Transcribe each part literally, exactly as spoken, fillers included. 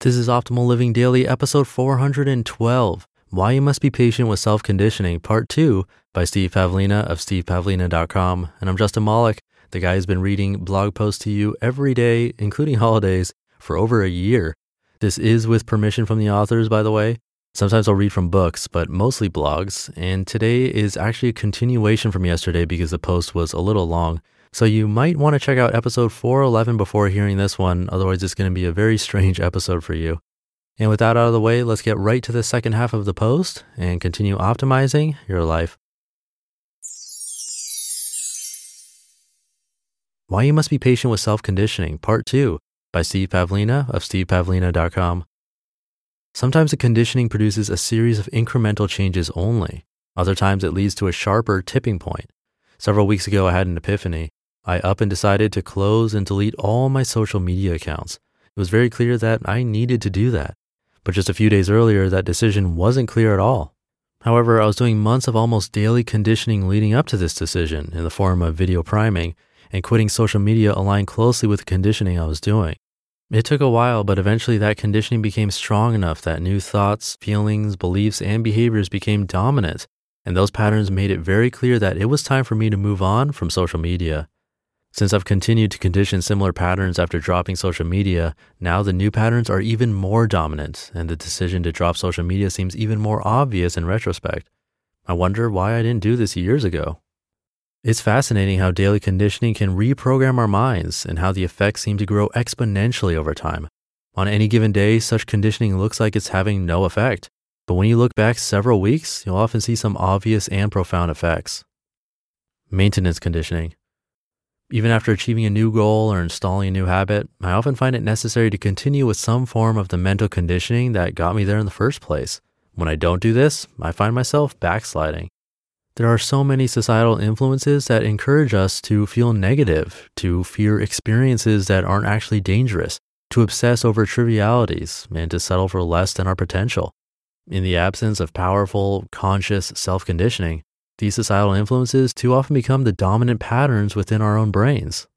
This is Optimal Living Daily, episode four hundred twelve, Why You Must Be Patient with Self-Conditioning, Part two, by Steve Pavlina of steve pavlina dot com. And I'm Justin Malek, the guy who's been reading blog posts to you every day, including holidays, for over a year. This is with permission from the authors, by the way. Sometimes I'll read from books, but mostly blogs. And today is actually a continuation from yesterday because the post was a little long. So you might want to check out episode four eleven before hearing this one. Otherwise, it's going to be a very strange episode for you. And with that out of the way, let's get right to the second half of the post and continue optimizing your life. Why You Must Be Patient with Self-Conditioning, Part two, by Steve Pavlina of steve pavlina dot com. Sometimes the conditioning produces a series of incremental changes only. Other times it leads to a sharper tipping point. Several weeks ago, I had an epiphany. I up and decided to close and delete all my social media accounts. It was very clear that I needed to do that. But just a few days earlier, that decision wasn't clear at all. However, I was doing months of almost daily conditioning leading up to this decision in the form of video priming, and quitting social media aligned closely with the conditioning I was doing. It took a while, but eventually that conditioning became strong enough that new thoughts, feelings, beliefs, and behaviors became dominant. And those patterns made it very clear that it was time for me to move on from social media. Since I've continued to condition similar patterns after dropping social media, now the new patterns are even more dominant, and the decision to drop social media seems even more obvious in retrospect. I wonder why I didn't do this years ago. It's fascinating how daily conditioning can reprogram our minds and how the effects seem to grow exponentially over time. On any given day, such conditioning looks like it's having no effect. But when you look back several weeks, you'll often see some obvious and profound effects. Maintenance conditioning. Even after achieving a new goal or installing a new habit, I often find it necessary to continue with some form of the mental conditioning that got me there in the first place. When I don't do this, I find myself backsliding. There are so many societal influences that encourage us to feel negative, to fear experiences that aren't actually dangerous, to obsess over trivialities, and to settle for less than our potential. In the absence of powerful, conscious self-conditioning, these societal influences too often become the dominant patterns within our own brains.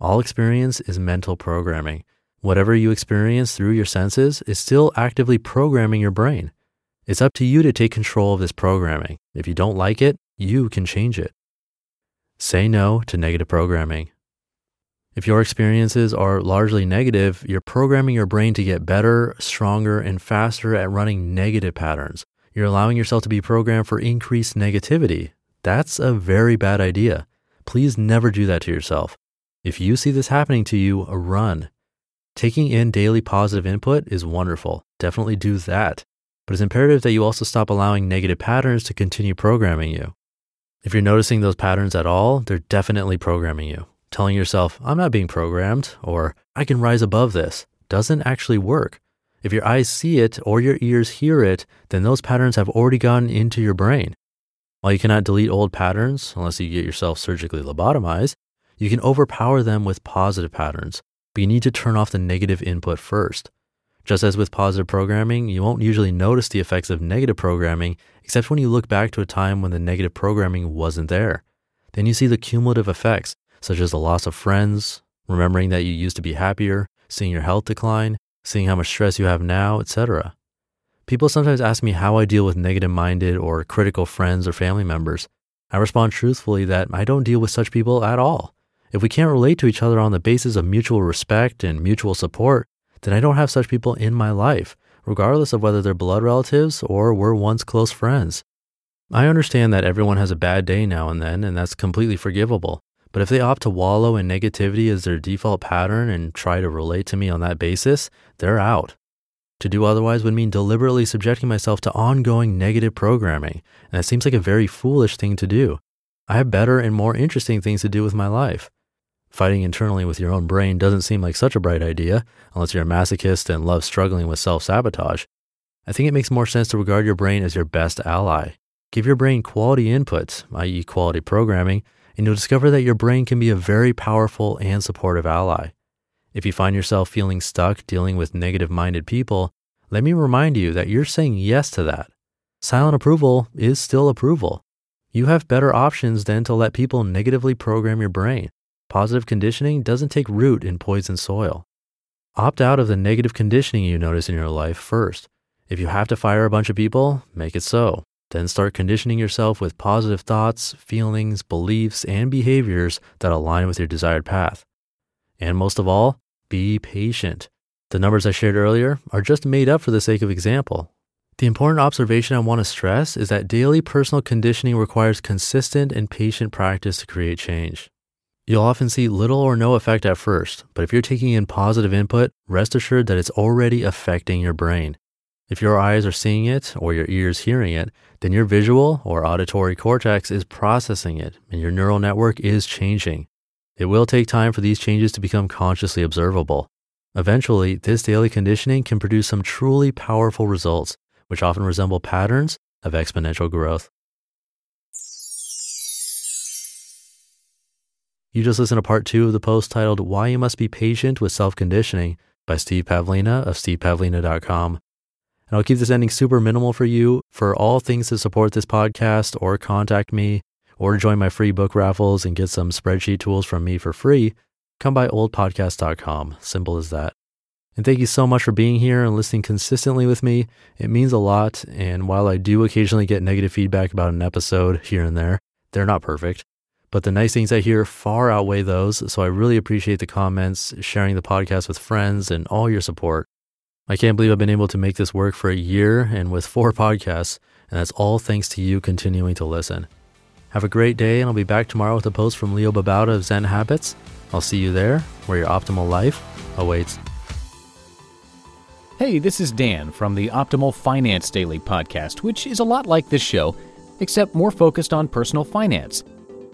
All experience is mental programming. Whatever you experience through your senses is still actively programming your brain. It's up to you to take control of this programming. If you don't like it, you can change it. Say no to negative programming. If your experiences are largely negative, you're programming your brain to get better, stronger, and faster at running negative patterns. You're allowing yourself to be programmed for increased negativity. That's a very bad idea. Please never do that to yourself. If you see this happening to you, run. Taking in daily positive input is wonderful. Definitely do that. But it's imperative that you also stop allowing negative patterns to continue programming you. If you're noticing those patterns at all, they're definitely programming you. Telling yourself, I'm not being programmed, or I can rise above this, doesn't actually work. If your eyes see it or your ears hear it, then those patterns have already gotten into your brain. While you cannot delete old patterns, unless you get yourself surgically lobotomized, you can overpower them with positive patterns, but you need to turn off the negative input first. Just as with positive programming, you won't usually notice the effects of negative programming, except when you look back to a time when the negative programming wasn't there. Then you see the cumulative effects, such as the loss of friends, remembering that you used to be happier, seeing your health decline, seeing how much stress you have now, et cetera. People sometimes ask me how I deal with negative-minded or critical friends or family members. I respond truthfully that I don't deal with such people at all. If we can't relate to each other on the basis of mutual respect and mutual support, then I don't have such people in my life, regardless of whether they're blood relatives or were once close friends. I understand that everyone has a bad day now and then, and that's completely forgivable. But if they opt to wallow in negativity as their default pattern and try to relate to me on that basis, they're out. To do otherwise would mean deliberately subjecting myself to ongoing negative programming, and that seems like a very foolish thing to do. I have better and more interesting things to do with my life. Fighting internally with your own brain doesn't seem like such a bright idea, unless you're a masochist and love struggling with self-sabotage. I think it makes more sense to regard your brain as your best ally. Give your brain quality inputs, that is quality programming, and you'll discover that your brain can be a very powerful and supportive ally. If you find yourself feeling stuck dealing with negative-minded people, let me remind you that you're saying yes to that. Silent approval is still approval. You have better options than to let people negatively program your brain. Positive conditioning doesn't take root in poisoned soil. Opt out of the negative conditioning you notice in your life first. If you have to fire a bunch of people, make it so. Then start conditioning yourself with positive thoughts, feelings, beliefs, and behaviors that align with your desired path. And most of all, be patient. The numbers I shared earlier are just made up for the sake of example. The important observation I want to stress is that daily personal conditioning requires consistent and patient practice to create change. You'll often see little or no effect at first, but if you're taking in positive input, rest assured that it's already affecting your brain. If your eyes are seeing it or your ears hearing it, then your visual or auditory cortex is processing it and your neural network is changing. It will take time for these changes to become consciously observable. Eventually, this daily conditioning can produce some truly powerful results, which often resemble patterns of exponential growth. You just listened to part two of the post titled Why You Must Be Patient with Self-Conditioning by Steve Pavlina of steve pavlina dot com. And I'll keep this ending super minimal for you. For all things to support this podcast or contact me or join my free book raffles and get some spreadsheet tools from me for free, come by old podcast dot com. Simple as that. And thank you so much for being here and listening consistently with me. It means a lot. And while I do occasionally get negative feedback about an episode here and there, they're not perfect. But the nice things I hear far outweigh those. So I really appreciate the comments, sharing the podcast with friends, and all your support. I can't believe I've been able to make this work for a year and with four podcasts, and that's all thanks to you continuing to listen. Have a great day, and I'll be back tomorrow with a post from Leo Babauta of Zen Habits. I'll see you there, where your optimal life awaits. Hey, this is Dan from the Optimal Finance Daily podcast, which is a lot like this show, except more focused on personal finance.